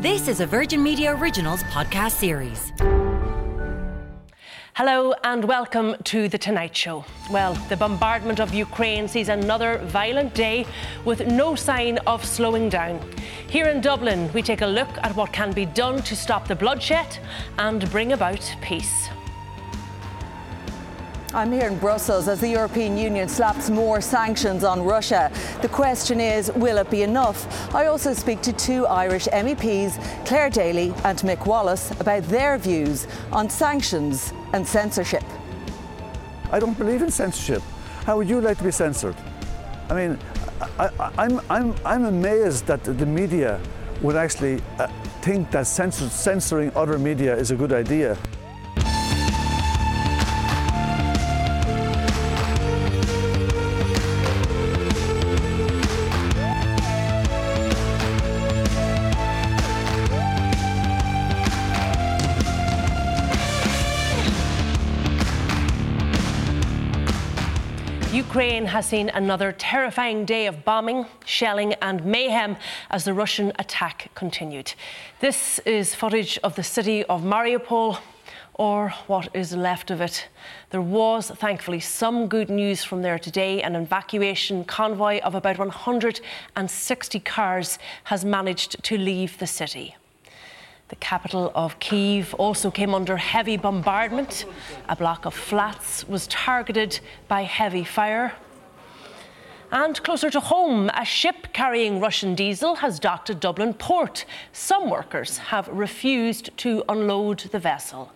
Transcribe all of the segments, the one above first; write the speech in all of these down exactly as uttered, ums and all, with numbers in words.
This is a Virgin Media Originals podcast series. Hello and welcome to The Tonight Show. Well, the bombardment of Ukraine sees another violent day with no sign of slowing down. Here in Dublin, we take a look at what can be done to stop the bloodshed and bring about peace. I'm here in Brussels as the European Union slaps more sanctions on Russia. The question is, will it be enough? I also speak to two Irish M E Ps, Claire Daly and Mick Wallace, about their views on sanctions and censorship. I don't believe in censorship. How would you like to be censored? I mean, I, I, I'm, I'm, I'm amazed that the media would actually uh, think that censor, censoring other media is a good idea. Ukraine has seen another terrifying day of bombing, shelling and mayhem as the Russian attack continued. This is footage of the city of Mariupol, or what is left of it. There was, thankfully, some good news from there today. An evacuation convoy of about one hundred sixty cars has managed to leave the city. The capital of Kyiv also came under heavy bombardment. A block of flats was targeted by heavy fire. And closer to home, a ship carrying Russian diesel has docked at Dublin port. Some workers have refused to unload the vessel.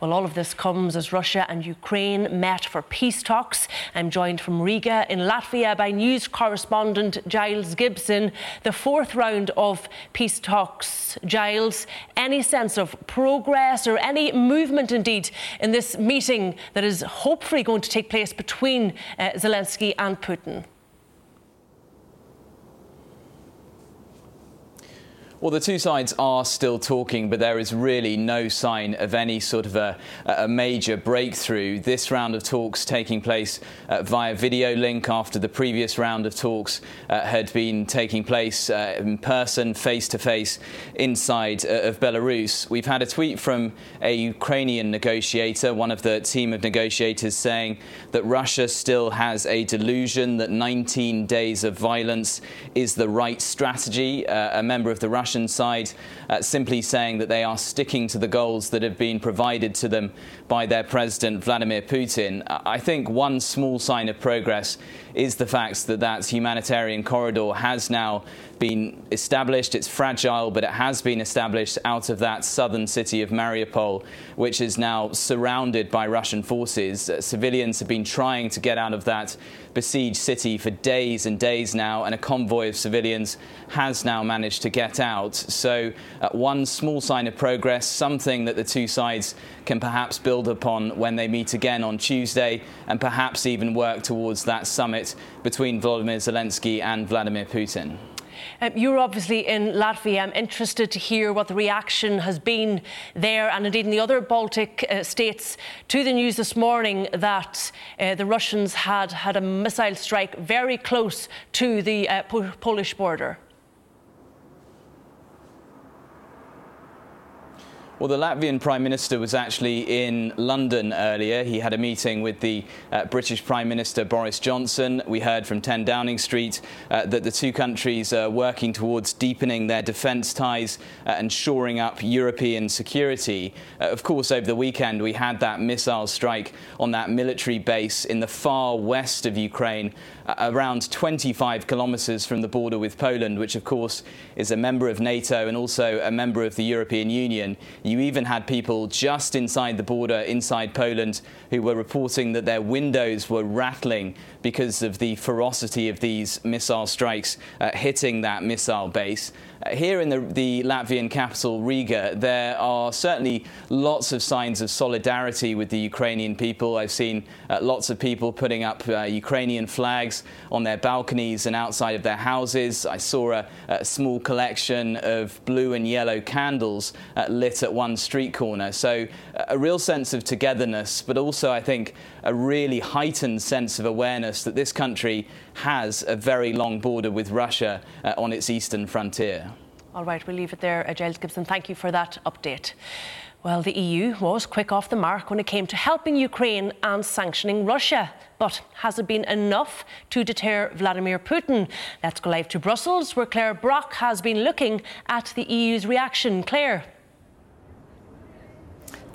Well, all of this comes as Russia and Ukraine met for peace talks. I'm joined from Riga in Latvia by news correspondent Giles Gibson. The fourth round of peace talks. Giles, any sense of progress or any movement indeed in this meeting that is hopefully going to take place between uh, Zelensky and Putin? Well, the two sides are still talking, but there is really no sign of any sort of a, a major breakthrough. This round of talks taking place uh, via video link after the previous round of talks uh, had been taking place uh, in person, face-to-face, inside uh, of Belarus. We've had a tweet from a Ukrainian negotiator, one of the team of negotiators, saying that Russia still has a delusion that nineteen days of violence is the right strategy. Uh, a member of the Russian side uh, simply saying that they are sticking to the goals that have been provided to them by their president, Vladimir Putin. I think one small sign of progress is the fact that that humanitarian corridor has now been established. It's fragile, but it has been established out of that southern city of Mariupol, which is now surrounded by Russian forces. Uh, civilians have been trying to get out of that besieged city for days and days now, and a convoy of civilians has now managed to get out. So uh, one small sign of progress, something that the two sides can perhaps build upon when they meet again on Tuesday, and perhaps even work towards that summit between Volodymyr Zelensky and Vladimir Putin. Um, you're obviously in Latvia. I'm interested to hear what the reaction has been there and indeed in the other Baltic uh, states to the news this morning that uh, the Russians had had a missile strike very close to the uh, po- Polish border. Well, the Latvian Prime Minister was actually in London earlier. He had a meeting with the uh, British Prime Minister Boris Johnson. We heard from ten Downing Street uh, that the two countries are working towards deepening their defence ties uh, and shoring up European security. Uh, of course, over the weekend, we had that missile strike on that military base in the far west of Ukraine, uh, around twenty-five kilometres from the border with Poland, which, of course, is a member of NATO and also a member of the European Union. You You even had people just inside the border, inside Poland, who were reporting that their windows were rattling because of the ferocity of these missile strikes uh, hitting that missile base. Uh, here in the, the Latvian capital, Riga, there are certainly lots of signs of solidarity with the Ukrainian people. I've seen uh, lots of people putting up uh, Ukrainian flags on their balconies and outside of their houses. I saw a, a small collection of blue and yellow candles uh, lit at one street corner. So uh, a real sense of togetherness, but also, I think, a really heightened sense of awareness that this country has a very long border with Russia uh, on its eastern frontier. All right, we'll leave it there. Giles Gibson, thank you for that update. Well, the E U was quick off the mark when it came to helping Ukraine and sanctioning Russia. But has it been enough to deter Vladimir Putin? Let's go live to Brussels, where Claire Brock has been looking at the E U's reaction. Claire.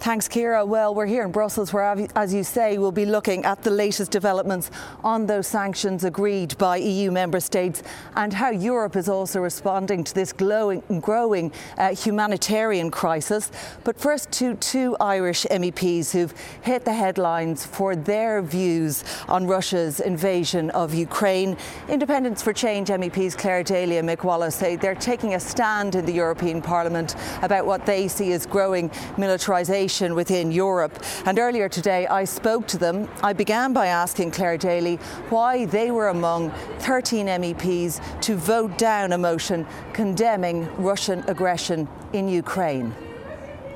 Thanks, Ciara. Well, we're here in Brussels where, as you say, we'll be looking at the latest developments on those sanctions agreed by E U member states and how Europe is also responding to this glowing, growing uh, humanitarian crisis. But first to two Irish M E Ps who've hit the headlines for their views on Russia's invasion of Ukraine. Independents for Change M E Ps Claire Daly and Mick Wallace say they're taking a stand in the European Parliament about what they see as growing militarisation within Europe. And earlier today, I spoke to them. I began by asking Claire Daly why they were among thirteen M E Ps to vote down a motion condemning Russian aggression in Ukraine.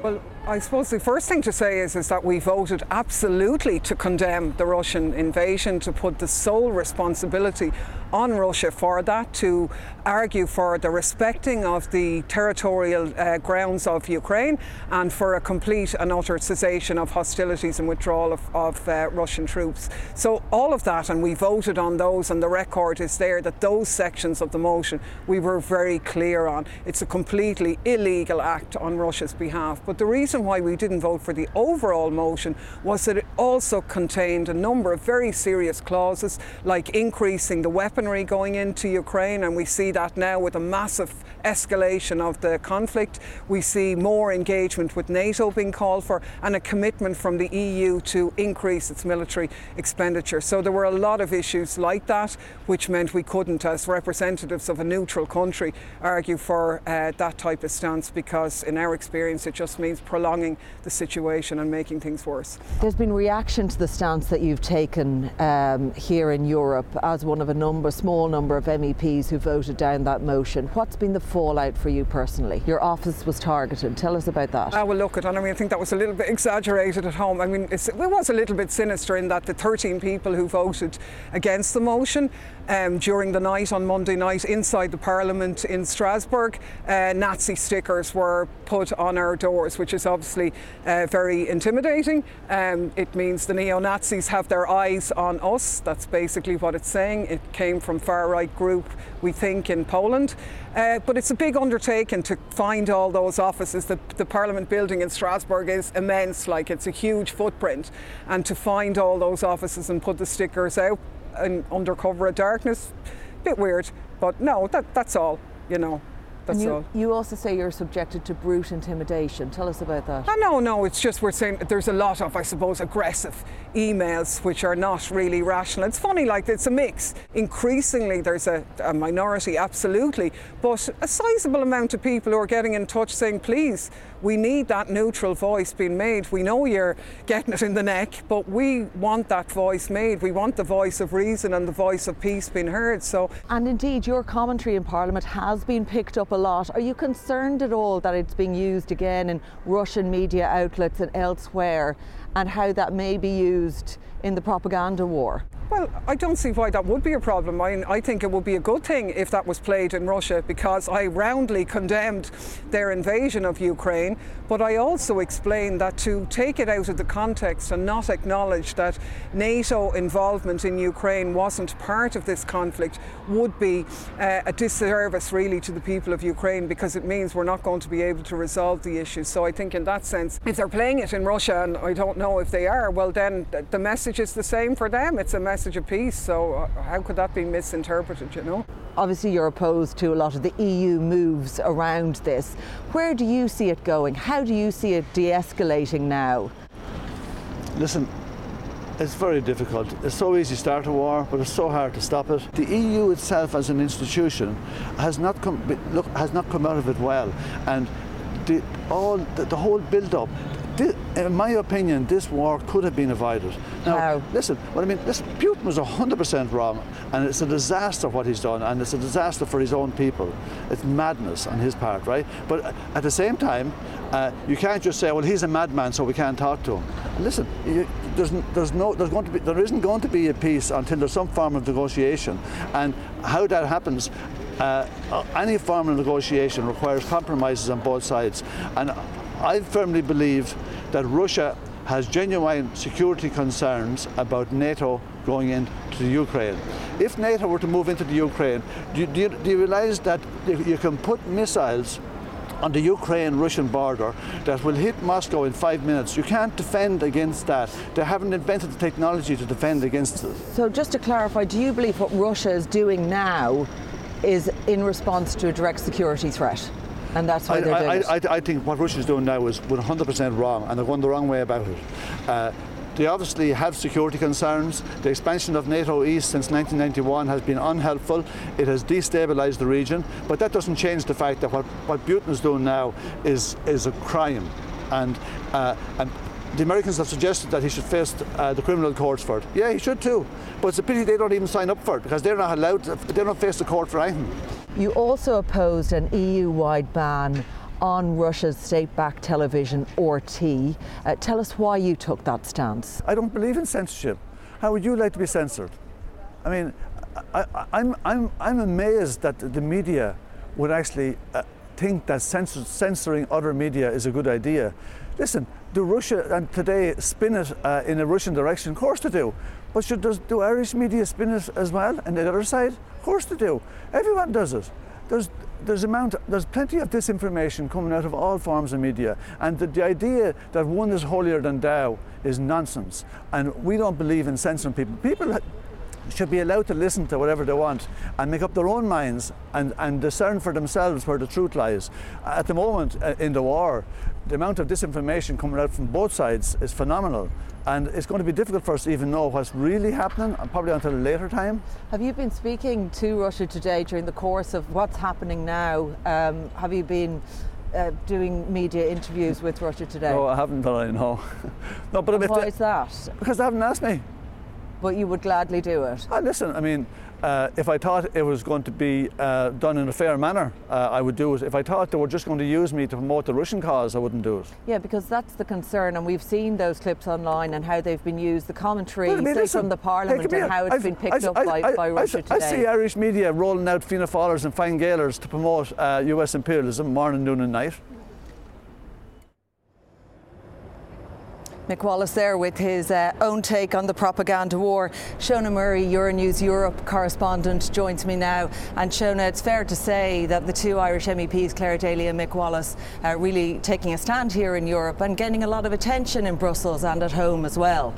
Well, I suppose the first thing to say is, is that we voted absolutely to condemn the Russian invasion, to put the sole responsibility on Russia for that, to argue for the respecting of the territorial uh, grounds of Ukraine and for a complete and utter cessation of hostilities and withdrawal of, of uh, Russian troops. So all of that, and we voted on those, and the record is there that those sections of the motion we were very clear on. It's a completely illegal act on Russia's behalf. But the reason The reason why we didn't vote for the overall motion was that it also contained a number of very serious clauses, like increasing the weaponry going into Ukraine, and we see that now with a massive escalation of the conflict. We see more engagement with NATO being called for, and a commitment from the E U to increase its military expenditure. So there were a lot of issues like that, which meant we couldn't, as representatives of a neutral country, argue for uh, that type of stance, because in our experience it just means prolonging the situation and making things worse. There's been reaction to the stance that you've taken um, here in Europe as one of a number, small number of M E Ps who voted down that motion. What's been the fallout for you personally? Your office was targeted. Tell us about that. I will look at it. I mean, I think that was a little bit exaggerated at home. I mean, it's, it was a little bit sinister in that the thirteen people who voted against the motion um, during the night on Monday night inside the Parliament in Strasbourg, uh, Nazi stickers were put on our doors, which is obviously uh, very intimidating. Um, it means the neo-Nazis have their eyes on us. That's basically what it's saying. It came from far-right group, we think, in Poland. Uh, but it's a big undertaking to find all those offices. The, the Parliament building in Strasbourg is immense, like it's a huge footprint. And to find all those offices and put the stickers out and under cover of darkness, a bit weird. But no, that, that's all, you know. That's you, all. You also say you're subjected to brute intimidation. Tell us about that. Oh, no, no, it's just we're saying there's a lot of, I suppose, aggressive emails which are not really rational. It's funny, like, it's a mix. Increasingly, there's a, a minority, absolutely, but a sizable amount of people who are getting in touch saying, please, we need that neutral voice being made. We know you're getting it in the neck, but we want that voice made. We want the voice of reason and the voice of peace being heard. So, and indeed, your commentary in Parliament has been picked up a lot. Are you concerned at all that it's being used again in Russian media outlets and elsewhere, and how that may be used in the propaganda war? Well, I don't see why that would be a problem. I, I think it would be a good thing if that was played in Russia, because I roundly condemned their invasion of Ukraine, but I also explained that to take it out of the context and not acknowledge that NATO involvement in Ukraine wasn't part of this conflict would be uh, a disservice really to the people of of Ukraine, because it means we're not going to be able to resolve the issue. So I think in that sense, if they're playing it in Russia, and I don't know if they are, well then the message is the same for them. It's a message of peace. So how could that be misinterpreted, you know? Obviously you're opposed to a lot of the E U moves around this. Where do you see it going? How do you see it de-escalating now? Listen, it's very difficult. It's so easy to start a war, but it's so hard to stop it. The E U itself as an institution has not come, look, has not come out of it well. And the, all, the, the whole build-up, This, in my opinion, this war could have been avoided. Now, How? listen, well, I mean, listen, Putin was one hundred percent wrong, and it's a disaster what he's done, and it's a disaster for his own people. It's madness on his part, right? But at the same time, uh, you can't just say, well, he's a madman, so we can't talk to him. Listen, you, there's, there's no, there's going to be, there isn't going to be a peace until there's some form of negotiation, and how that happens. Uh, any form of negotiation requires compromises on both sides, and I firmly believe that Russia has genuine security concerns about NATO going into Ukraine. If NATO were to move into the Ukraine, do you, do you, do you realise that you can put missiles on the Ukraine-Russian border that will hit Moscow in five minutes? You can't defend against that. They haven't invented the technology to defend against it. So just to clarify, do you believe what Russia is doing now is in response to a direct security threat? And that's why they're doing it. I, I think what Russia's doing now is one hundred percent wrong, and they're going the wrong way about it. Uh, They obviously have security concerns. The expansion of NATO East since nineteen ninety-one has been unhelpful. It has destabilised the region, but that doesn't change the fact that what, what Putin's doing now is, is a crime. And, uh, and the Americans have suggested that he should face uh, the criminal courts for it. Yeah, he should too. But it's a pity they don't even sign up for it, because they're not allowed, to, they don't face the court for anything. You also opposed an E U-wide ban on Russia's state-backed television, R T. Uh, tell us why you took that stance. I don't believe in censorship. How would you like to be censored? I mean, I, I, I'm, I'm, I'm amazed that the media would actually uh, think that censor, censoring other media is a good idea. Listen, do Russia and today spin it uh, in a Russian direction? Of course they do. But should does, do Irish media spin it as well? And the other side? Of course they do. Everyone does it. There's there's amount there's plenty of disinformation coming out of all forms of media, and the, the idea that one is holier than thou is nonsense. And we don't believe in censoring people. People should be allowed to listen to whatever they want and make up their own minds and, and discern for themselves where the truth lies. At the moment in the war, the amount of disinformation coming out from both sides is phenomenal, and it's going to be difficult for us to even know what's really happening, and probably until a later time. Have you been speaking to Russia today during the course of what's happening now? Um, have you been uh, doing media interviews with Russia today? No, I haven't, but I know. No, but and why they, is that? Because they haven't asked me. But you would gladly do it? Ah, listen, I mean, uh, if I thought it was going to be uh, done in a fair manner, uh, I would do it. If I thought they were just going to use me to promote the Russian cause, I wouldn't do it. Yeah, because that's the concern, and we've seen those clips online and how they've been used, the commentary, well, I mean, say, listen, from the Parliament, hey, and how it's I've, been picked I, up I, by, I, by I, Russia I, today. I see Irish media rolling out Fianna Fáilers and Fine Gaelers to promote uh, U S imperialism morning, noon and night. Mick Wallace there with his uh, own take on the propaganda war. Shona Murray, Euronews Europe correspondent, joins me now. And Shona, it's fair to say that the two Irish M E Ps, Claire Daly and Mick Wallace, are really taking a stand here in Europe and gaining a lot of attention in Brussels and at home as well.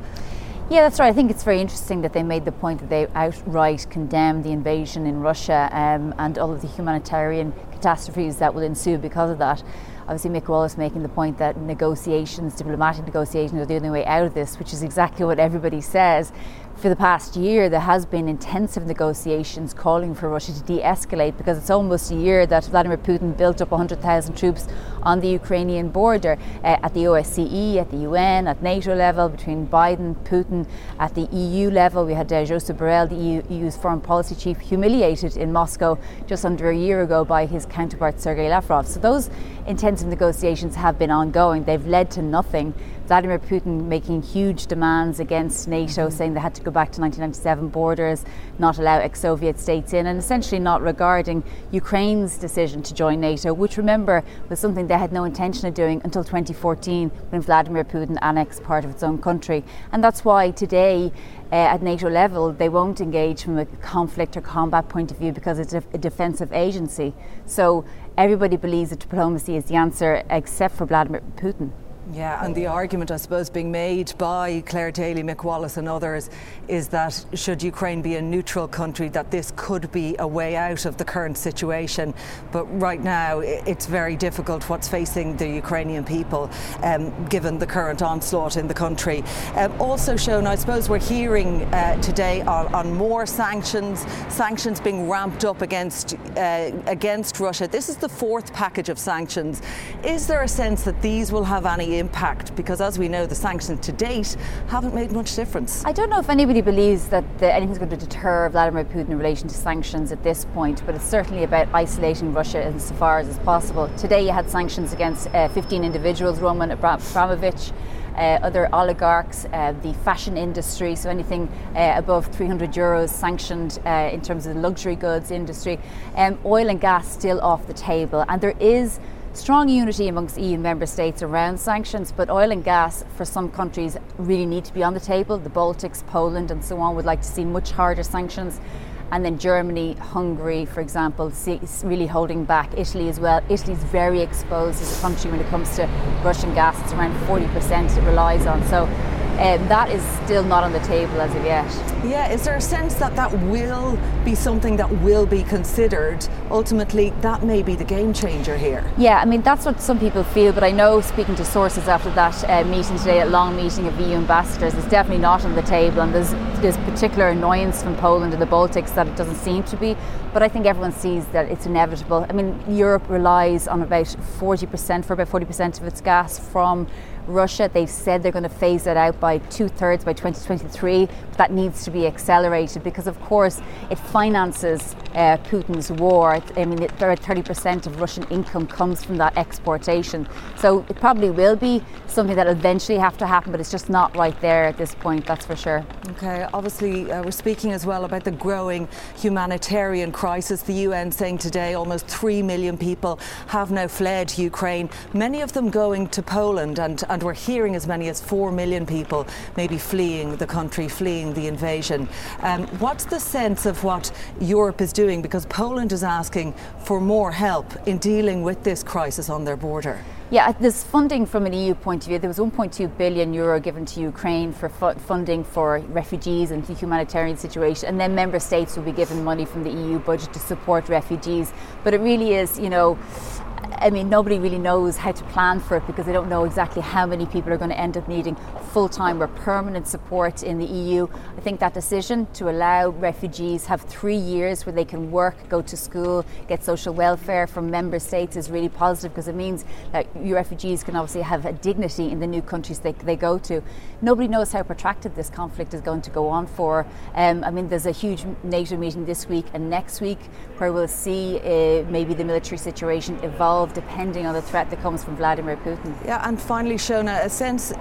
Yeah, that's right. I think it's very interesting that they made the point that they outright condemned the invasion in Russia um, and all of the humanitarian catastrophes that will ensue because of that. Obviously, Mick Wallace making the point that negotiations, diplomatic negotiations, are the only way out of this, which is exactly what everybody says. For the past year, there has been intensive negotiations calling for Russia to de-escalate, because it's almost a year that Vladimir Putin built up one hundred thousand troops on the Ukrainian border uh, at the O S C E, at the U N, at NATO level, between Biden, Putin, at the E U level. We had uh, Josep Borrell, the E U, E U's foreign policy chief, humiliated in Moscow just under a year ago by his counterpart Sergei Lavrov. So those intensive negotiations have been ongoing. They've led to nothing. Vladimir Putin making huge demands against NATO, saying they had to go back to nineteen ninety-seven borders, not allow ex-Soviet states in, and essentially not regarding Ukraine's decision to join NATO, which, remember, was something they had no intention of doing until twenty fourteen, when Vladimir Putin annexed part of its own country. And that's why today, uh, at NATO level, they won't engage from a conflict or combat point of view, because it's a, a defensive agency. So everybody believes that diplomacy is the answer, except for Vladimir Putin. Yeah, and the argument, I suppose, being made by Claire Daly, Mick Wallace and others is that should Ukraine be a neutral country, that this could be a way out of the current situation. But right now, it's very difficult what's facing the Ukrainian people, um, given the current onslaught in the country. Um, also shown, I suppose, we're hearing uh, today on, on more sanctions, sanctions being ramped up against, uh, against Russia. This is the fourth package of sanctions. Is there a sense that these will have any impact, because as we know, the sanctions to date haven't made much difference? I don't know if anybody believes that the, anything's going to deter Vladimir Putin in relation to sanctions at this point, but it's certainly about isolating Russia as far as is possible. Today you had sanctions against uh, fifteen individuals, Roman Abramovich, Uh, other oligarchs, uh, the fashion industry, so anything uh, above three hundred euros sanctioned uh, in terms of the luxury goods industry. Um, oil and gas still off the table, and there is strong unity amongst E U member states around sanctions, but oil and gas for some countries really need to be on the table. The Baltics, Poland and so on would like to see much harder sanctions. And then Germany, Hungary, for example, is really holding back. Italy as well. Italy's very exposed as a country when it comes to Russian gas. It's around forty percent it relies on. So um, that is still not on the table as of yet. Yeah, is there a sense that that will be something that will be considered? Ultimately, that may be the game changer here. Yeah, I mean, that's what some people feel. But I know, speaking to sources after that uh, meeting today, a long meeting of E U ambassadors, it's definitely not on the table. And there's there's particular annoyance from Poland and the Baltics that it doesn't seem to be, but I think everyone sees that it's inevitable. I mean, Europe relies on about forty percent, for about forty percent of its gas from Russia. They've said they're going to phase that out by two-thirds by twenty twenty-three, but that needs to be accelerated because, of course, it finances uh, Putin's war. I mean, thirty percent of Russian income comes from that exportation. So it probably will be something that will eventually have to happen, but it's just not right there at this point, that's for sure. Okay, obviously, uh, we're speaking as well about the growing humanitarian crisis. The U N saying today almost three million people have now fled Ukraine, many of them going to Poland, and and we're hearing as many as four million people maybe fleeing the country, fleeing the invasion. Um, what's the sense of what Europe is doing? Because Poland is asking for more help in dealing with this crisis on their border. Yeah, there's funding from an E U point of view. There was one point two billion euro given to Ukraine for fu- funding for refugees and the humanitarian situation, and then member states will be given money from the E U budget to support refugees. But it really is, you know, I mean, nobody really knows how to plan for it because they don't know exactly how many people are going to end up needing full-time or permanent support in the E U. I think that decision to allow refugees have three years where they can work, go to school, get social welfare from member states is really positive because it means that your refugees can obviously have a dignity in the new countries they, they go to. Nobody knows how protracted this conflict is going to go on for. Um, I mean, there's a huge NATO meeting this week and next week where we'll see uh, maybe the military situation evolve, depending on the threat that comes from Vladimir Putin. Yeah, and finally, Shona, a sense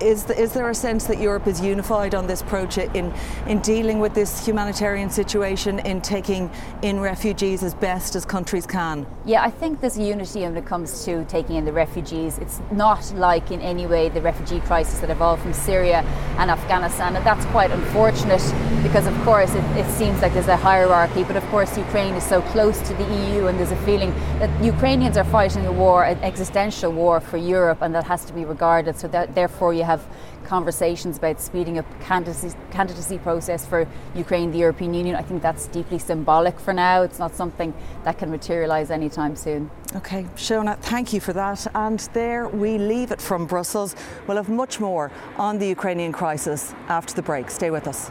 is is there a sense that Europe is unified on this approach in in dealing with this humanitarian situation, in taking in refugees as best as countries can? Yeah, I think there's a unity when it comes to taking in the refugees. It's not like in any way the refugee crisis that evolved from Syria and Afghanistan, and that's quite unfortunate because, of course, it, it seems like there's a hierarchy. But of course, Ukraine is so close to the E U, and there's a feeling that Ukraine. Ukrainians are fighting a war, an existential war for Europe, and that has to be regarded. So that, therefore, you have conversations about speeding up candidacy, candidacy process for Ukraine, the European Union. I think that's deeply symbolic for now. It's not something that can materialise anytime soon. Okay, Shona, thank you for that. And there we leave it from Brussels. We'll have much more on the Ukrainian crisis after the break. Stay with us.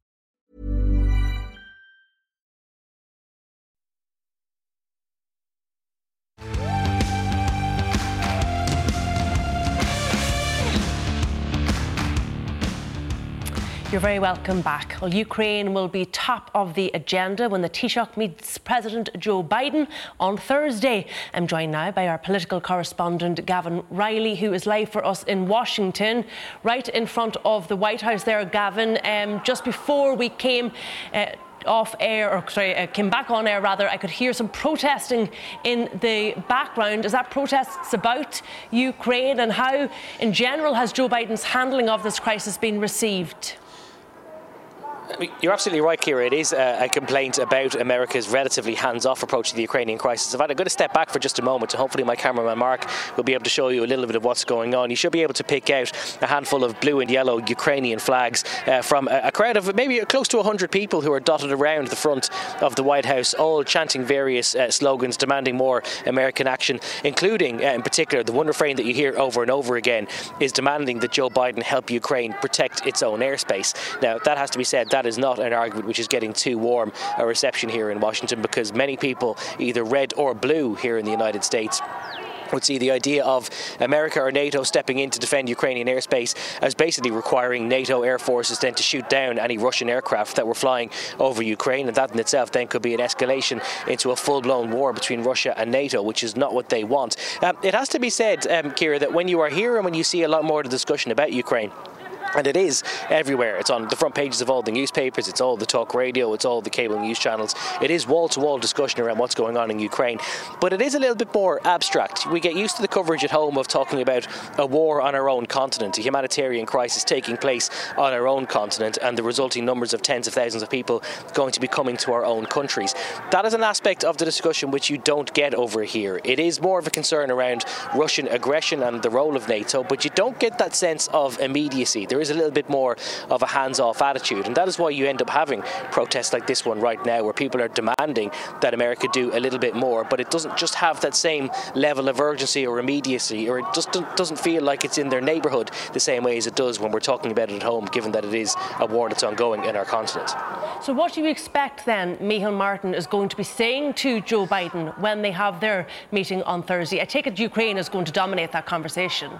You're very welcome back. Well, Ukraine will be top of the agenda when the Taoiseach meets President Joe Biden on Thursday. I'm joined now by our political correspondent, Gavin Riley, who is live for us in Washington, right in front of the White House there, Gavin. Um, just before we came... Uh, off air, or sorry, uh, came back on air rather, I could hear some protesting in the background. Is that protests about Ukraine, and how in general has Joe Biden's handling of this crisis been received? You're absolutely right, Kira. It is a complaint about America's relatively hands-off approach to the Ukrainian crisis. In fact, I'm going to step back for just a moment, and hopefully my cameraman Mark will be able to show you a little bit of what's going on. You should be able to pick out a handful of blue and yellow Ukrainian flags uh, from a crowd of maybe close to one hundred people who are dotted around the front of the White House, all chanting various uh, slogans, demanding more American action, including, uh, in particular, the one refrain that you hear over and over again is demanding that Joe Biden help Ukraine protect its own airspace. Now, that has to be said, that That is not an argument which is getting too warm a reception here in Washington, because many people, either red or blue here in the United States, would see the idea of America or NATO stepping in to defend Ukrainian airspace as basically requiring NATO air forces then to shoot down any Russian aircraft that were flying over Ukraine, and that in itself then could be an escalation into a full-blown war between Russia and NATO, which is not what they want. Um, it has to be said, um, Kira, that when you are here and when you see a lot more of the discussion about Ukraine, and it is everywhere. It's on the front pages of all the newspapers. It's all the talk radio. It's all the cable news channels. It is wall-to-wall discussion around what's going on in Ukraine. But it is a little bit more abstract. We get used to the coverage at home of talking about a war on our own continent, a humanitarian crisis taking place on our own continent, and the resulting numbers of tens of thousands of people going to be coming to our own countries. That is an aspect of the discussion which you don't get over here. It is more of a concern around Russian aggression and the role of NATO, but you don't get that sense of immediacy. There is a little bit more of a hands-off attitude, and that is why you end up having protests like this one right now, where people are demanding that America do a little bit more, but it doesn't just have that same level of urgency or immediacy, or it just doesn't feel like it's in their neighbourhood the same way as it does when we're talking about it at home, given that it is a war that's ongoing in our continent. So what do you expect then Micheál Martin is going to be saying to Joe Biden when they have their meeting on Thursday? I take it Ukraine is going to dominate that conversation.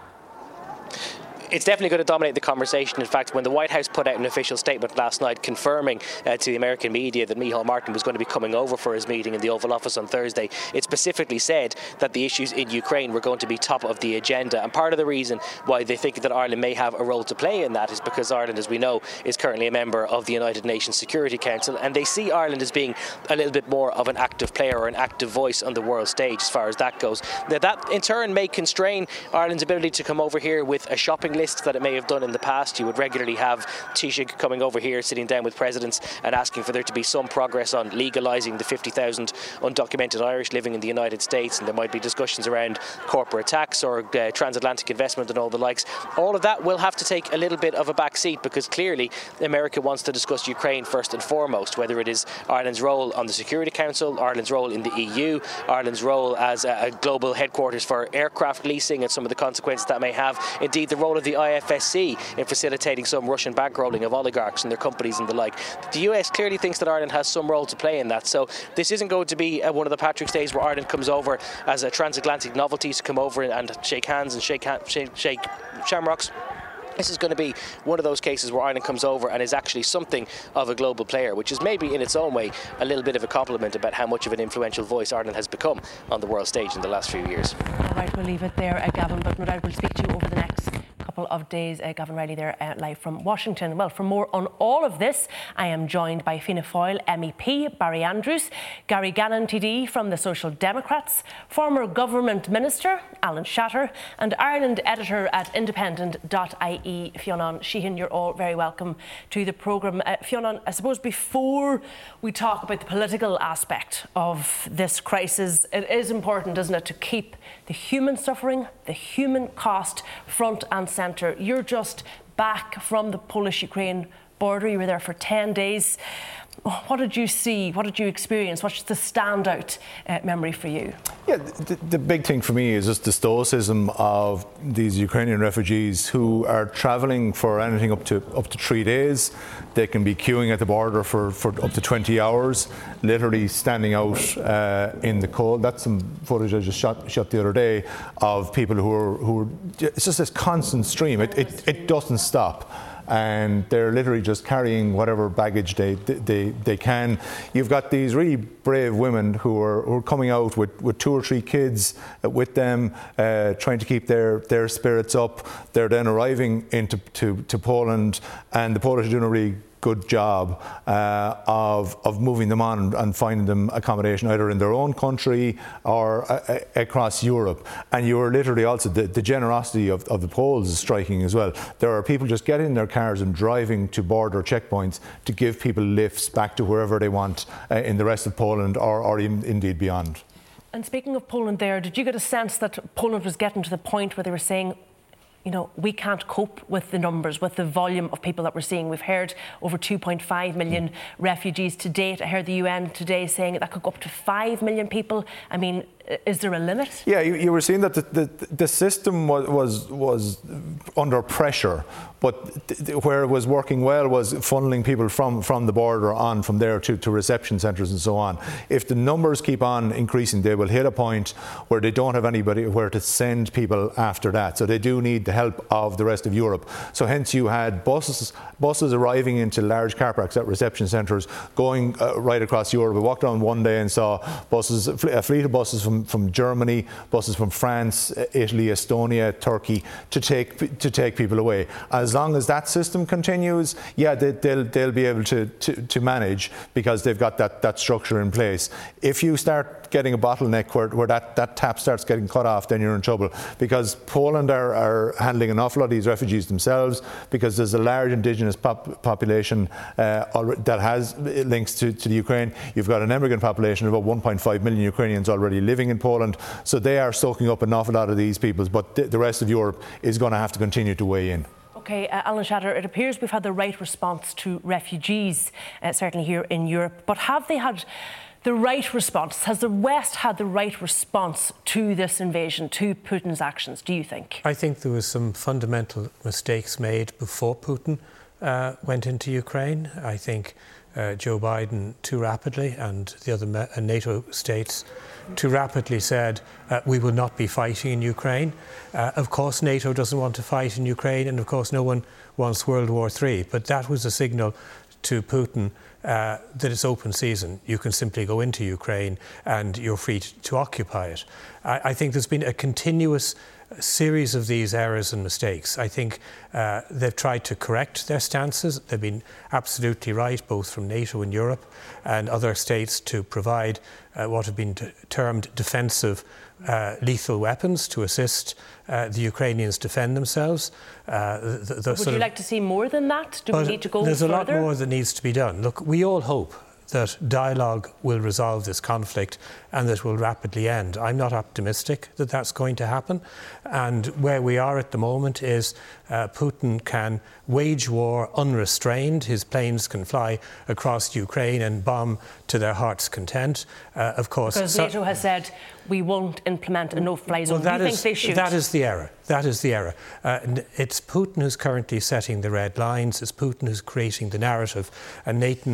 It's definitely going to dominate the conversation. In fact, when the White House put out an official statement last night confirming uh, to the American media that Micheál Martin was going to be coming over for his meeting in the Oval Office on Thursday, it specifically said that the issues in Ukraine were going to be top of the agenda. And part of the reason why they think that Ireland may have a role to play in that is because Ireland, as we know, is currently a member of the United Nations Security Council, and they see Ireland as being a little bit more of an active player or an active voice on the world stage as far as that goes. Now, that in turn may constrain Ireland's ability to come over here with a shopping list that it may have done in the past. You would regularly have Taoiseach coming over here, sitting down with presidents and asking for there to be some progress on legalising the fifty thousand undocumented Irish living in the United States, and there might be discussions around corporate tax or uh, transatlantic investment and all the likes. All of that will have to take a little bit of a back seat, because clearly America wants to discuss Ukraine first and foremost, whether it is Ireland's role on the Security Council, Ireland's role in the E U, Ireland's role as a global headquarters for aircraft leasing and some of the consequences that may have, indeed the role of the the I F S C in facilitating some Russian bankrolling of oligarchs and their companies and the like. The U S clearly thinks that Ireland has some role to play in that, so this isn't going to be one of the Patrick's days where Ireland comes over as a transatlantic novelty to come over and shake hands and shake, ha- shake, shake shamrocks. This is going to be one of those cases where Ireland comes over and is actually something of a global player, which is maybe in its own way a little bit of a compliment about how much of an influential voice Ireland has become on the world stage in the last few years. All right, we'll leave it there, Gavin, but no doubt we'll speak to you over the next couple couple of days. Uh, Gavin Riley there uh, live from Washington. Well, for more on all of this, I am joined by Fianna Fáil M E P Barry Andrews, Gary Gannon T D from the Social Democrats, former government minister Alan Shatter and Ireland editor at independent dot I E Fionn Sheehan. You're all very welcome to the programme. Uh, Fionn, I suppose before we talk about the political aspect of this crisis, it is important, isn't it, to keep the human suffering, the human cost front and centre. You're just back from the Polish-Ukraine border. You were there for ten days. What did you see? What did you experience? What's the standout uh, memory for you? Yeah, the, the big thing for me is just the stoicism of these Ukrainian refugees who are travelling for anything up to up to three days. They can be queuing at the border for, for up to twenty hours, literally standing out uh, in the cold. That's some footage I just shot shot the other day of people who are who. Are, it's just this constant stream. It it, it doesn't stop. And they're literally just carrying whatever baggage they they, they can. You've got these really brave women who are, who are coming out with, with two or three kids with them, uh, trying to keep their, their spirits up. They're then arriving into to, to Poland, and the Polish are doing a really good job uh, of of moving them on and finding them accommodation either in their own country or uh, across Europe. And you were literally also, the, the generosity of, of the Poles is striking as well. There are people just getting in their cars and driving to border checkpoints to give people lifts back to wherever they want uh, in the rest of Poland or, or in, indeed beyond. And speaking of Poland there, did you get a sense that Poland was getting to the point where they were saying, you know, we can't cope with the numbers, with the volume of people that we're seeing? We've heard over two point five million mm. refugees to date. I heard the U N today saying that could go up to five million people. I mean, is there a limit? Yeah, you, you were saying that the, the, the system was, was was under pressure, but th- th- where it was working well was funneling people from, from the border on from there to, to reception centres and so on. If the numbers keep on increasing, they will hit a point where they don't have anybody where to send people after that. So they do need the help of the rest of Europe. So hence you had buses buses arriving into large car parks at reception centres, going uh, right across Europe. We walked around one day and saw buses, a fleet of buses from From, from Germany, buses from France, Italy, Estonia, Turkey, to take to take people away. As long as that system continues, yeah, they, they'll they'll be able to, to, to manage because they've got that, that structure in place. If you start getting a bottleneck where, where that, that tap starts getting cut off, then you're in trouble, because Poland are, are handling an awful lot of these refugees themselves because there's a large indigenous pop, population uh, that has links to, to the Ukraine. You've got an immigrant population of about one point five million Ukrainians already living in Poland, so they are soaking up an awful lot of these people, but th- the rest of Europe is going to have to continue to weigh in. OK, uh, Alan Shatter, it appears we've had the right response to refugees, uh, certainly here in Europe, but have they had the right response? Has the West had the right response to this invasion, to Putin's actions, do you think? I think there were some fundamental mistakes made before Putin uh, went into Ukraine. I think uh, Joe Biden too rapidly and the other ma- NATO states too rapidly said, uh, we will not be fighting in Ukraine. Uh, of course, NATO doesn't want to fight in Ukraine, and of course, no one wants World War Three. But that was a signal to Putin uh, that it's open season. You can simply go into Ukraine and you're free to, to occupy it. I, I think there's been a continuous series of these errors and mistakes. I think uh, they've tried to correct their stances. They've been absolutely right, both from NATO and Europe and other states, to provide uh, what have been t- termed defensive uh, lethal weapons to assist uh, the Ukrainians defend themselves. Uh, the, the Would you like to see more than that? Do we need to go there's further? There's a lot more that needs to be done. Look, we all hope that dialogue will resolve this conflict and that will rapidly end. I'm not optimistic that that's going to happen. And where we are at the moment is uh, Putin can wage war unrestrained. His planes can fly across Ukraine and bomb to their heart's content. Uh, of course, because so- NATO has said we won't implement a no-fly zone. Well, Do you is, think they should? That is the error. That is the error. Uh, it's Putin who's currently setting the red lines. It's Putin who's creating the narrative, and NATO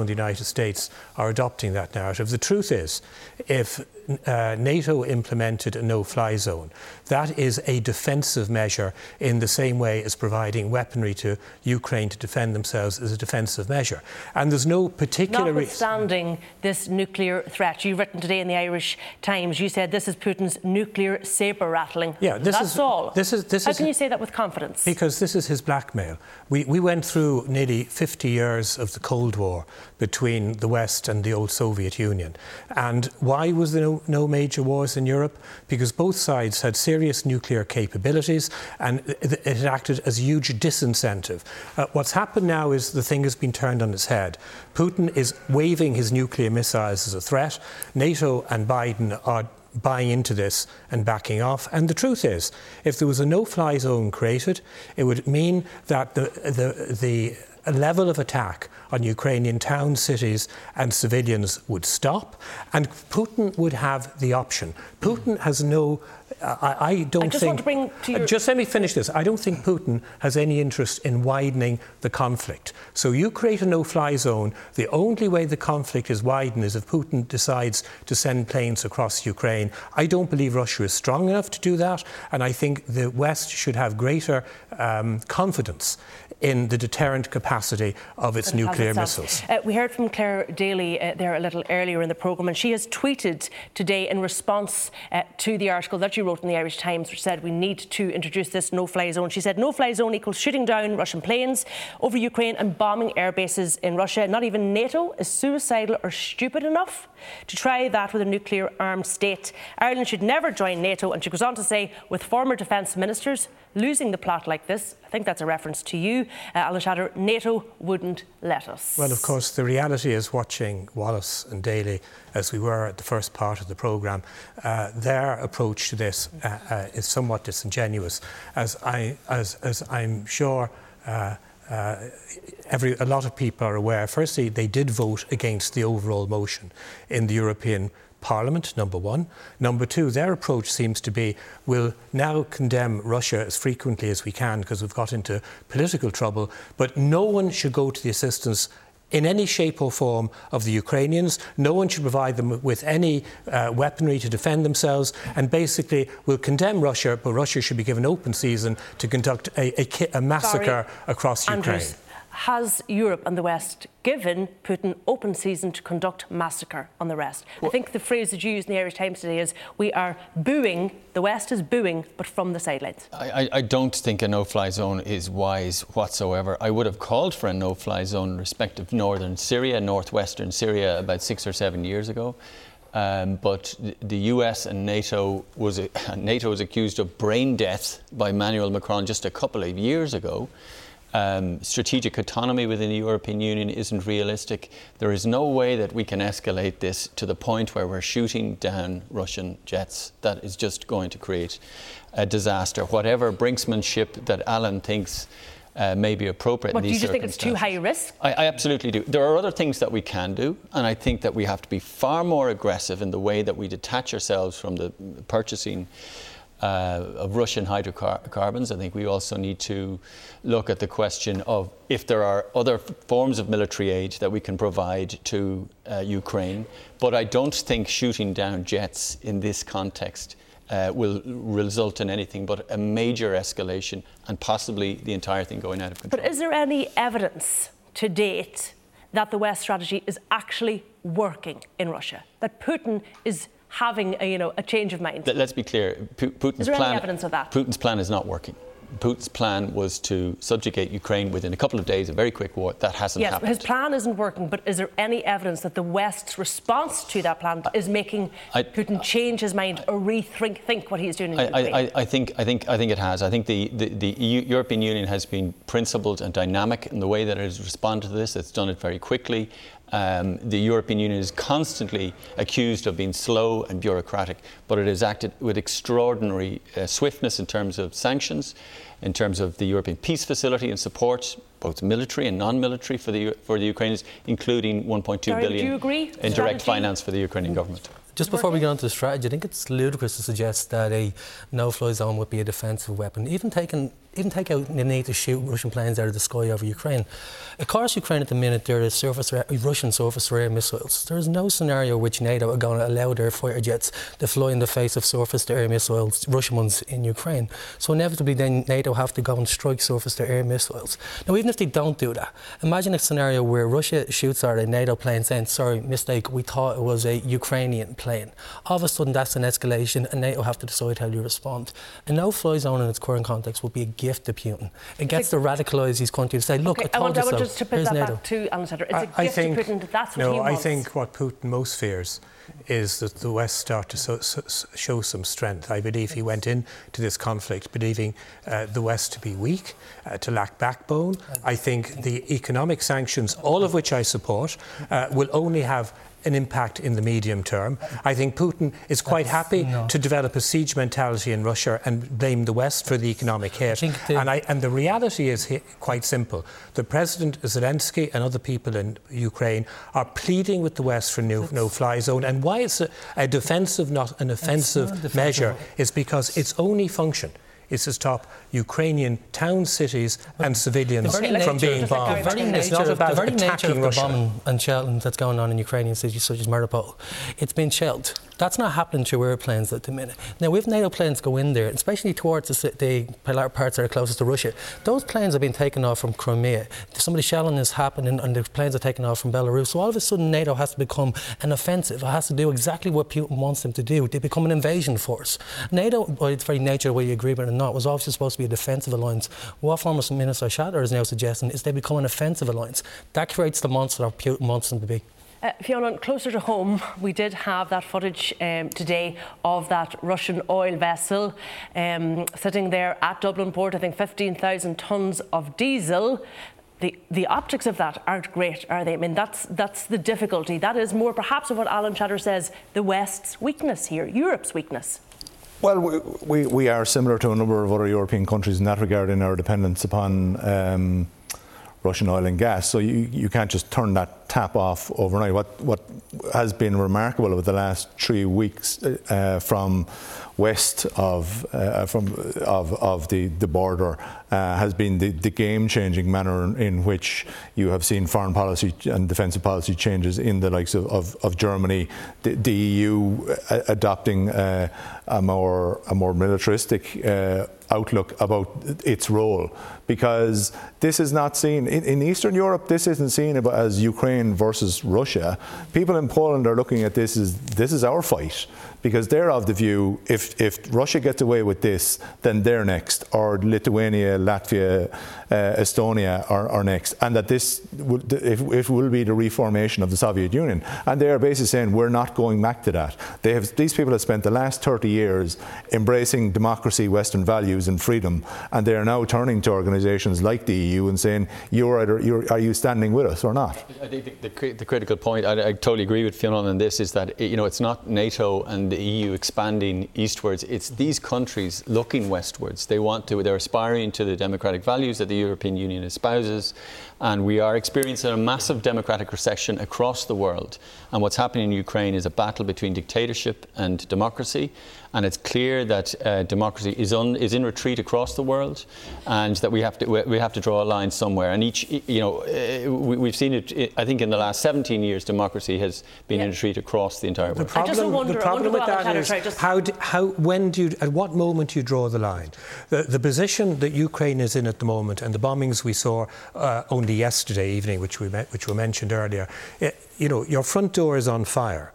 and the United States are adopting that narrative. The truth is, if uh, NATO implemented a no-fly zone. That is a defensive measure in the same way as providing weaponry to Ukraine to defend themselves is a defensive measure. And there's no particular... Notwithstanding re- this nuclear threat, you've written today in the Irish Times, you said this is Putin's nuclear sabre-rattling. Yeah, this That's is, all. This is, this How is, can you say that with confidence? Because this is his blackmail. We, we went through nearly fifty years of the Cold War between the West and the old Soviet Union. And why was there no, no major wars in Europe? Because both sides had serious nuclear capabilities and it, it acted as a huge disincentive. Uh, what's happened now is the thing has been turned on its head. Putin is waving his nuclear missiles as a threat. NATO and Biden are buying into this and backing off. And the truth is, if there was a no-fly zone created, it would mean that the the the A level of attack on Ukrainian towns, cities and civilians would stop, and Putin would have the option. Putin has no... I, I don't I just think... Want to bring to your... Just let me finish this. I don't think Putin has any interest in widening the conflict. So you create a no-fly zone. The only way the conflict is widened is if Putin decides to send planes across Ukraine. I don't believe Russia is strong enough to do that, and I think the West should have greater um, confidence in the deterrent capacity of its and nuclear missiles. Uh, we heard from Claire Daly uh, there a little earlier in the programme, and she has tweeted today in response uh, to the article that you wrote in the Irish Times, which said we need to introduce this no-fly zone. She said no-fly zone equals shooting down Russian planes over Ukraine and bombing air bases in Russia. Not even NATO is suicidal or stupid enough to try that with a nuclear-armed state. Ireland should never join NATO. And she goes on to say, with former defence ministers losing the plot like this, I think that's a reference to you, uh, Alan Shatter, NATO wouldn't let us. Well, of course, the reality is, watching Wallace and Daly, as we were at the first part of the programme, uh, their approach to this uh, uh, is somewhat disingenuous, as, I, as, as I'm sure... Uh, Uh, every, a lot of people are aware. Firstly, they did vote against the overall motion in the European Parliament, number one. Number two, their approach seems to be, we'll now condemn Russia as frequently as we can because we've got into political trouble, but no one should go to the assistance in any shape or form of the Ukrainians. No one should provide them with any uh, weaponry to defend themselves, and basically will condemn Russia, but Russia should be given open season to conduct a, a, a massacre Barry across Andrews, Ukraine. Has Europe and the West given Putin open season to conduct massacre on the rest? Well, I think the phrase that you used in the Irish Times today is, we are booing, the West is booing, but from the sidelines. I, I don't think a no-fly zone is wise whatsoever. I would have called for a no-fly zone in respect of northern Syria, northwestern Syria, about six or seven years ago. Um, but the U S and NATO was a, NATO was accused of brain death by Emmanuel Macron just a couple of years ago. Um, strategic autonomy within the European Union isn't realistic. There is no way that we can escalate this to the point where we're shooting down Russian jets. That is just going to create a disaster. Whatever brinksmanship that Alan thinks uh, may be appropriate in these circumstances. But do you just think it's too high risk? I, I absolutely do. There are other things that we can do, and I think that we have to be far more aggressive in the way that we detach ourselves from the purchasing Uh, of Russian hydrocarbons. I think we also need to look at the question of if there are other forms of military aid that we can provide to uh, Ukraine. But I don't think shooting down jets in this context uh, will result in anything but a major escalation and possibly the entire thing going out of control. But is there any evidence to date that the West strategy is actually working in Russia? That Putin is having a, you know, a change of mind? Let's be clear. P- Putin's is there plan, any evidence of that? Putin's plan is not working. Putin's plan was to subjugate Ukraine within a couple of days, a very quick war. That hasn't yes, happened. Yes, his plan isn't working, but is there any evidence that the West's response to that plan I, is making I, Putin I, change his mind I, or rethink think what he's doing in I, Ukraine? I, I, I, think, I, think, I think it has. I think the, the, the EU, European Union has been principled and dynamic in the way that it has responded to this. It's done it very quickly. Um, the European Union is constantly accused of being slow and bureaucratic, but it has acted with extraordinary uh, swiftness in terms of sanctions, in terms of the European Peace Facility and support, both military and non-military, for the for the Ukrainians, including one point two billion in direct strategy? finance for the Ukrainian government. Just before we get on to the strategy, I think it's ludicrous to suggest that a no-fly zone would be a defensive weapon. Even taken even take out the need to shoot Russian planes out of the sky over Ukraine. Across Ukraine at the minute, there are surface Russian surface-to-air missiles. There is no scenario which NATO are going to allow their fighter jets to fly in the face of surface-to-air missiles, Russian ones, in Ukraine. So inevitably, then, NATO have to go and strike surface-to-air missiles. Now, even if they don't do that, imagine a scenario where Russia shoots at a NATO plane saying, sorry, mistake, we thought it was a Ukrainian plane. All of a sudden, that's an escalation, and NATO have to decide how to respond. A no-fly zone in its current context would be a gift to Putin. It gets to radicalise these countries, say, look, okay, I told I want, you I want so. To put that NATO. Back to Alan Shatter. It's I, a I gift think, to Putin, that that's what no, he wants. I think what Putin most fears is that the West start to so, so, show some strength. I believe he went into this conflict believing uh, the West to be weak, uh, to lack backbone. I think the economic sanctions, all of which I support, uh, will only have an impact in the medium term. I think Putin is quite That's happy not. to develop a siege mentality in Russia and blame the West for the economic hit. The and, I, and the reality is quite simple. The President Zelensky and other people in Ukraine are pleading with the West for no, no-fly zone. And why it's a, a defensive, not an offensive not measure, is because its only function is to stop Ukrainian town cities and civilians from nature, being bombed. The very nature, it's not about the very attacking nature of the bombing and shelling that's going on in Ukrainian cities such as Mariupol. It's been shelled. That's not happening through airplanes at the minute. Now, if NATO planes go in there, especially towards the, the parts that are closest to Russia, those planes have been taken off from Crimea. Some of the shelling is happening and the planes are taken off from Belarus. So all of a sudden, NATO has to become an offensive. It has to do exactly what Putin wants them to do. They become an invasion force. NATO, by its very nature, whether you agree with it or not, was obviously supposed to be a defensive alliance. What former Minister Shatter is now suggesting is they become an offensive alliance. That creates the monster that Putin wants them to be. Uh, Fiona, closer to home, we did have that footage um, today of that Russian oil vessel um, sitting there at Dublin Port, I think fifteen thousand tonnes of diesel. The, the optics of that aren't great, are they? I mean, that's, that's the difficulty. That is more perhaps of what Alan Shatter says, the West's weakness here, Europe's weakness. Well, we, we, we are similar to a number of other European countries in that regard in our dependence upon um, Russian oil and gas. So you, you can't just turn that tap off overnight. What, what has been remarkable over the last three weeks uh, from west of uh, from of, of the, the border uh, has been the, the game-changing manner in which you have seen foreign policy and defensive policy changes in the likes of, of, of Germany, the, the E U adopting uh, a more a more militaristic uh, outlook about its role, because this is not seen in, in Eastern Europe. This isn't seen as Ukraine versus Russia. People in Poland are looking at this as this is our fight, because they're of the view if if Russia gets away with this, then they're next, or Lithuania, Latvia, uh, Estonia are, are next, and that this will, if, if will be the reformation of the Soviet Union. And they are basically saying we're not going back to that. They have these people have spent the last thirty years embracing democracy, Western values, and freedom, and they are now turning to organisations like the E U and saying, "You're either you're, are you standing with us or not?" I think the, the, the critical point, I, I totally agree with Fionn on this, is that you know it's not NATO and the E U expanding eastwards; it's these countries looking westwards. They want to; they're aspiring to the democratic values that the European Union espouses, and we are experiencing a massive democratic recession across the world. And what's happening in Ukraine is a battle between dictatorship and democracy. And it's clear that uh, democracy is, on, is in retreat across the world, and that we have to we have to draw a line somewhere. And each, you know, uh, we, we've seen it. I think in the last seventeen years, democracy has been yeah. in retreat across the entire world. The problem, I just wonder, the problem with that is just... how do, how when do you, at what moment do you draw the line? The, the position that Ukraine is in at the moment, and the bombings we saw uh, only yesterday evening, which we met, which were mentioned earlier. It, you know, your front door is on fire.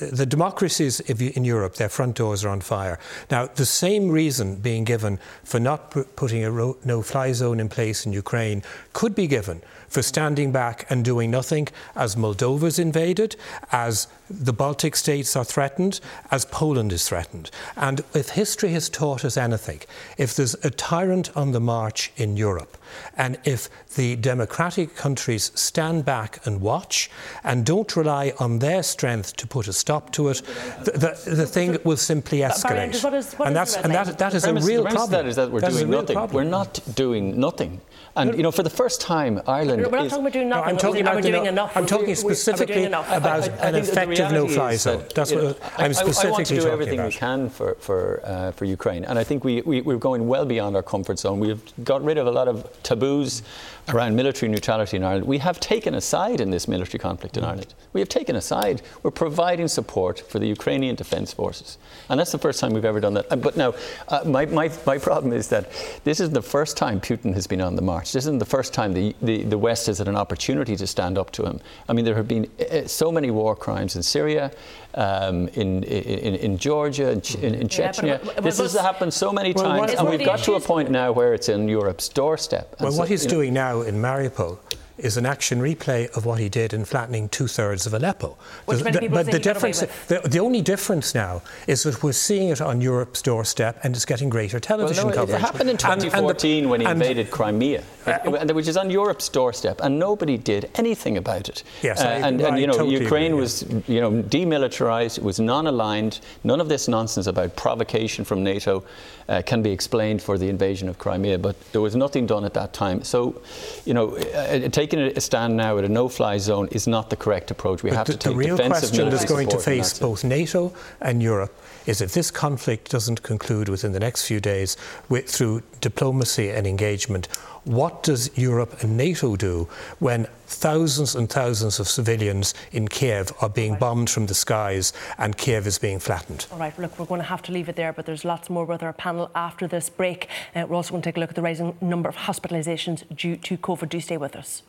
The democracies in Europe, their front doors are on fire. Now, the same reason being given for not putting a no-fly zone in place in Ukraine could be given for standing back and doing nothing as Moldova's invaded, as the Baltic states are threatened, as Poland is threatened. And if history has taught us anything, if there's a tyrant on the march in Europe, and if the democratic countries stand back and watch and don't rely on their strength to put a stop to it, the, the, the thing will simply escalate. What is, what and that's, and that, that is premise, a real problem. The premise of that is that we're that doing nothing. Problem. We're not doing nothing. And, you know, for the first time, Ireland is... We're not is, talking about doing nothing. No, I'm talking about we're doing enough. I'm talking specifically about an effective active no-fly zone. That's what know, I'm I, specifically I want to do everything about. we can for for uh, for Ukraine, and I think we, we we're going well beyond our comfort zone. We've got rid of a lot of taboos around military neutrality in Ireland. We have taken a side in this military conflict in Ireland. We have taken a side. We're providing support for the Ukrainian Defence Forces, and that's the first time we've ever done that. But now, uh, my, my my problem is that this isn't the first time Putin has been on the march. This isn't the first time the the, the West has had an opportunity to stand up to him. I mean, there have been uh, so many war crimes in Syria, um, in, in in Georgia, in, Ch- in, in Chechnya. Yeah, this has happened so many well, times, and we've got to a point now where it's in Europe's doorstep. Well, so, what he's you know, doing now in Mariupol is an action replay of what he did in flattening two-thirds of Aleppo. Which the, many people but the difference, the, the only difference now is that we're seeing it on Europe's doorstep, and it's getting greater television well, no, coverage. It happened in twenty fourteen and, and the, when he invaded Crimea, uh, which is on Europe's doorstep, and nobody did anything about it. Yes, uh, I, and, I, and you know, totally Ukraine agree, was yeah. you know demilitarized, was non-aligned. None of this nonsense about provocation from NATO uh, can be explained for the invasion of Crimea, but there was nothing done at that time. So, you know, it, it takes Taking a stand now at a no-fly zone is not the correct approach. We but have to take defensive military support. The real question that's going to face both NATO and Europe is if this conflict doesn't conclude within the next few days with, through diplomacy and engagement, what does Europe and NATO do when thousands and thousands of civilians in Kiev are being right. bombed from the skies and Kiev is being flattened? All right, look, we're going to have to leave it there, but there's lots more with our panel after this break. Uh, we're also going to take a look at the rising number of hospitalisations due to COVID. Do stay with us.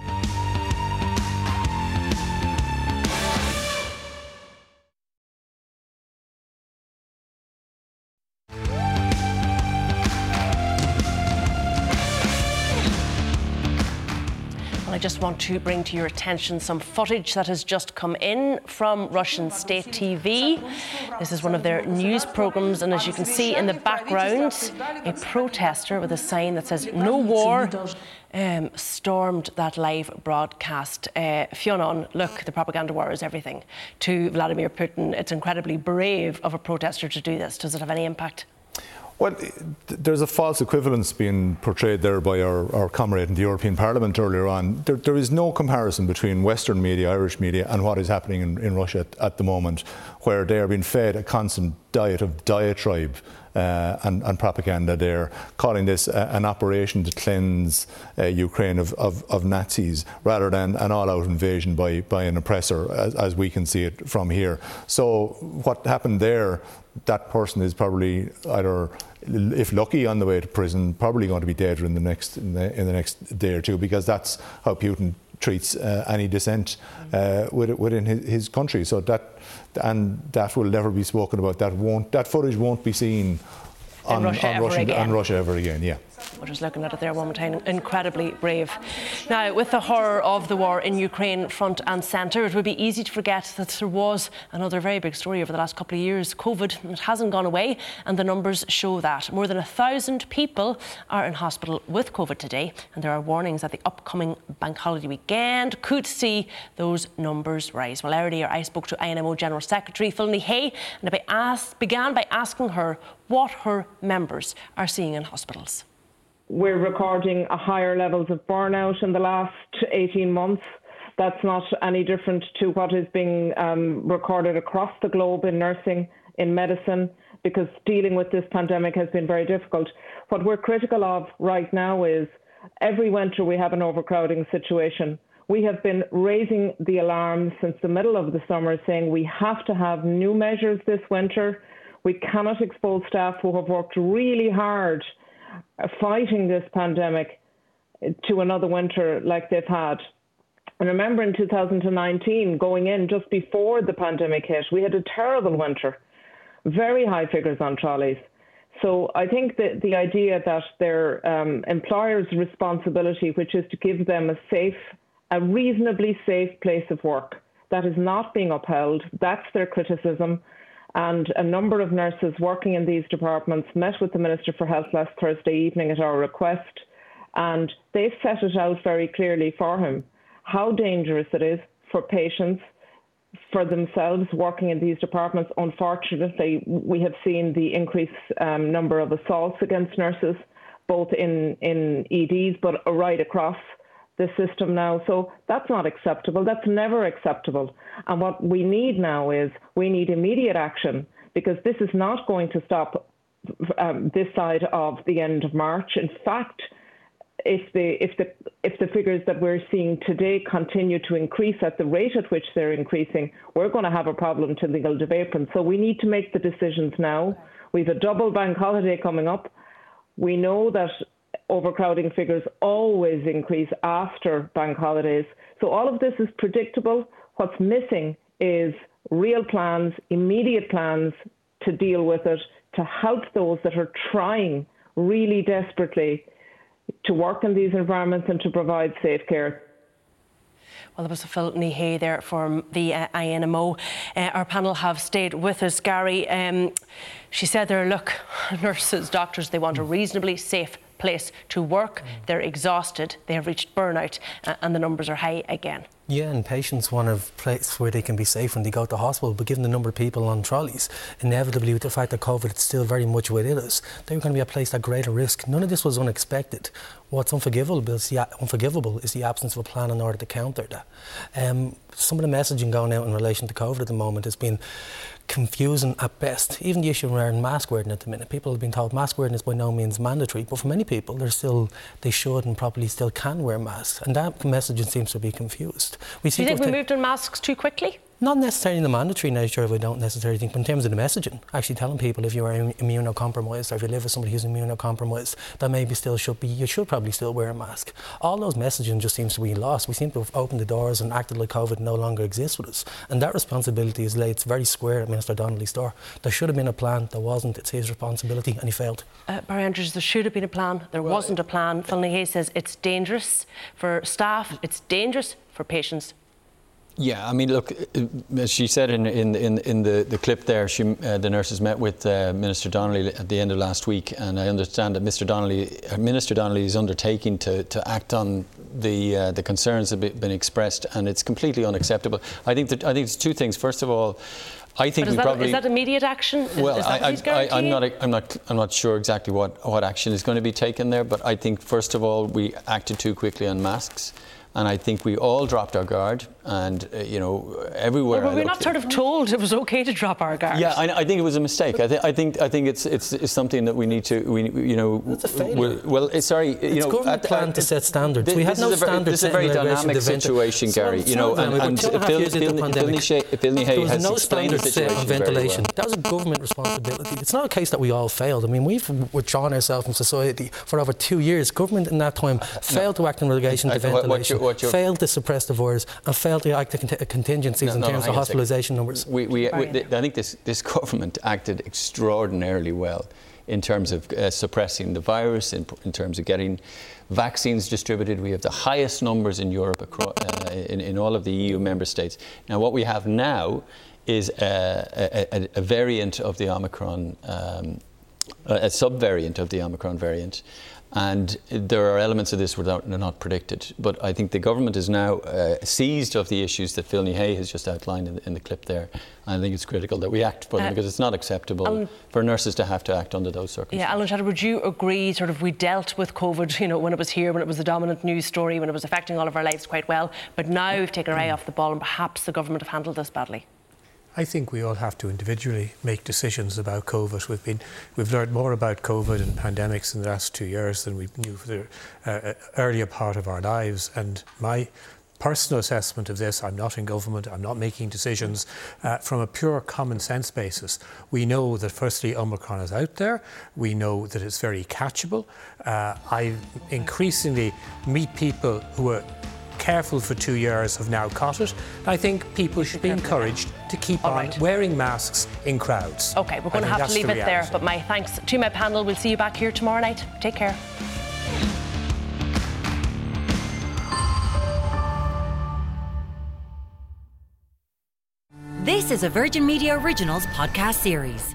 Well, I just want to bring to your attention some footage that has just come in from Russian state T V. This is one of their news programmes, and as you can see in the background, a protester with a sign that says "No war" Um, stormed that live broadcast. Uh, Fionn, look, the propaganda war is everything to Vladimir Putin. It's incredibly brave of a protester to do this. Does it have any impact? Well, there's a false equivalence being portrayed there by our, our comrade in the European Parliament earlier on. There, there is no comparison between Western media, Irish media, and what is happening in, in Russia at, at the moment, where they are being fed a constant diet of diatribe uh, and, and propaganda there, calling this uh, an operation to cleanse uh, Ukraine of, of, of Nazis rather than an all-out invasion by, by an oppressor, as, as we can see it from here. So what happened there, that person is probably either, if lucky, on the way to prison, probably going to be dead in the next in the, in the next day or two, because that's how Putin treats uh, any dissent uh, within his, his country. So that, and that will never be spoken about. That won't, that footage won't be seen on Russia, on, ever Russian, on Russia ever again. Yeah. We're just looking at it there one more time. Incredibly brave. Now, with the horror of the war in Ukraine front and centre, it would be easy to forget that there was another very big story over the last couple of years. COVID, it hasn't gone away, and the numbers show that. More than a thousand people are in hospital with COVID today, and there are warnings that the upcoming bank holiday weekend could see those numbers rise. Well, earlier I spoke to I N M O General Secretary Phil Ní Sheaghdha, and I asked, began by asking her what her members are seeing in hospitals. We're recording a higher levels of burnout in the last eighteen months. That's not any different to what is being um, recorded across the globe in nursing, in medicine, because dealing with this pandemic has been very difficult. What we're critical of right now is every winter we have an overcrowding situation. We have been raising the alarm since the middle of the summer, saying we have to have new measures this winter. We cannot expose staff who have worked really hard fighting this pandemic to another winter like they've had. And remember, in two thousand nineteen, going in just before the pandemic hit, we had a terrible winter, very high figures on trolleys. So I think that the idea that their um, employer's responsibility, which is to give them a safe, a reasonably safe place of work, that is not being upheld. That's their criticism. And a number of nurses working in these departments met with the Minister for Health last Thursday evening at our request, and they set it out very clearly for him how dangerous it is for patients, for themselves working in these departments. Unfortunately, we have seen the increased um, number of assaults against nurses, both in, in E Ds but right across the system now. So that's not acceptable. That's never acceptable. And what we need now is we need immediate action, because this is not going to stop um, this side of the end of March. In fact, if the if the if the figures that we're seeing today continue to increase at the rate at which they're increasing, we're going to have a problem till the end of April. So we need to make the decisions now. We've a double bank holiday coming up. We know that overcrowding figures always increase after bank holidays. So all of this is predictable. What's missing is real plans, immediate plans to deal with it, to help those that are trying really desperately to work in these environments and to provide safe care. Well, that was Phil Ní Sheaghdha there from the uh, I N M O. Uh, our panel have stayed with us. Gary, um, she said there, look, nurses, doctors, they want a reasonably safe place to work. They're exhausted. They have reached burnout, uh, and the numbers are high again. Yeah, and patients want a place where they can be safe when they go to hospital. But given the number of people on trolleys, inevitably, with the fact that COVID is still very much within us, they're going to be a place at greater risk. None of this was unexpected. What's unforgivable is the, unforgivable is the absence of a plan in order to counter that. Um, some of the messaging going out in relation to COVID at the moment has been confusing at best. Even the issue of wearing mask wearing at the minute. People have been told mask wearing is by no means mandatory, but for many people, they're still, they should and probably still can wear masks. And that messaging seems to be confused. We Do you think we moved on masks too quickly? Not necessarily in the mandatory nature, I don't necessarily think, but in terms of the messaging, actually telling people if you are immunocompromised or if you live with somebody who's immunocompromised, that maybe still should be, you should probably still wear a mask. All those messaging just seems to be lost. We seem to have opened the doors and acted like COVID no longer exists with us. And that responsibility is laid very square at Minister Donnelly's door. There should have been a plan, there wasn't, it's his responsibility, and he failed. Uh, Barry Andrews, there should have been a plan, there well, wasn't a plan. Phil Ní Sheaghdha says it's dangerous for staff, it's dangerous for patients. Yeah, I mean, look, as she said in in in, in the, the clip there, she, uh, the nurses met with uh, Minister Donnelly at the end of last week, and I understand that Mister Donnelly, Minister Donnelly is undertaking to, to act on the uh, the concerns that have been expressed, and it's completely unacceptable. I think that I think it's two things. First of all, I think we that, probably is that immediate action. Is, well, is that I, I, I, I'm not, I'm not, I'm not sure exactly what, what action is going to be taken there, but I think first of all we acted too quickly on masks. And I think we all dropped our guard, and uh, you know, everywhere. Well, but we're not sort of told it was okay to drop our guard. Yeah, I, I think it was a mistake. I, th- I think I think it's, it's it's something that we need to we you know. That's a failure. Well, sorry, it's you know, government plan to set standards. This, we had no standards. This is a very dynamic situation, Gary. You know, and and Phil Ní Sheaghdha has explained the situation on ventilation. That was a government responsibility. It's not a case that we all failed. I mean, we've withdrawn ourselves from society for over two years. Government in that time failed to act in relation to ventilation. What failed to suppress the virus and failed to act to cont- contingencies no, in no, terms no, of hospitalisation numbers. We, we, we, th- I think this, this government acted extraordinarily well in terms of uh, suppressing the virus, in, in terms of getting vaccines distributed. We have the highest numbers in Europe, across, uh, in, in all of the E U member states. Now, what we have now is a, a, a variant of the Omicron, um, a subvariant of the Omicron variant. And there are elements of this that are not predicted. But I think the government is now uh, seized of the issues that Phil Ní Sheaghdha has just outlined in the, in the clip there. And I think it's critical that we act for them, uh, because it's not acceptable um, for nurses to have to act under those circumstances. Yeah, Alan Shatter, would you agree sort of we dealt with COVID, you know, when it was here, when it was the dominant news story, when it was affecting all of our lives quite well, but now we've taken our eye off the ball and perhaps the government have handled this badly? I think we all have to individually make decisions about COVID. We've been, we've learned more about COVID and pandemics in the last two years than we knew for the uh, earlier part of our lives. And my personal assessment of this, I'm not in government, I'm not making decisions, uh, from a pure common sense basis. We know that firstly Omicron is out there, we know that it's very catchable. Uh, I increasingly meet people who are careful for two years have now caught it. I think people should be encouraged to keep All on right. wearing masks in crowds. OK, we're going I to have to leave the it reality. there, but my thanks to my panel. We'll see you back here tomorrow night. Take care. This is a Virgin Media Originals podcast series.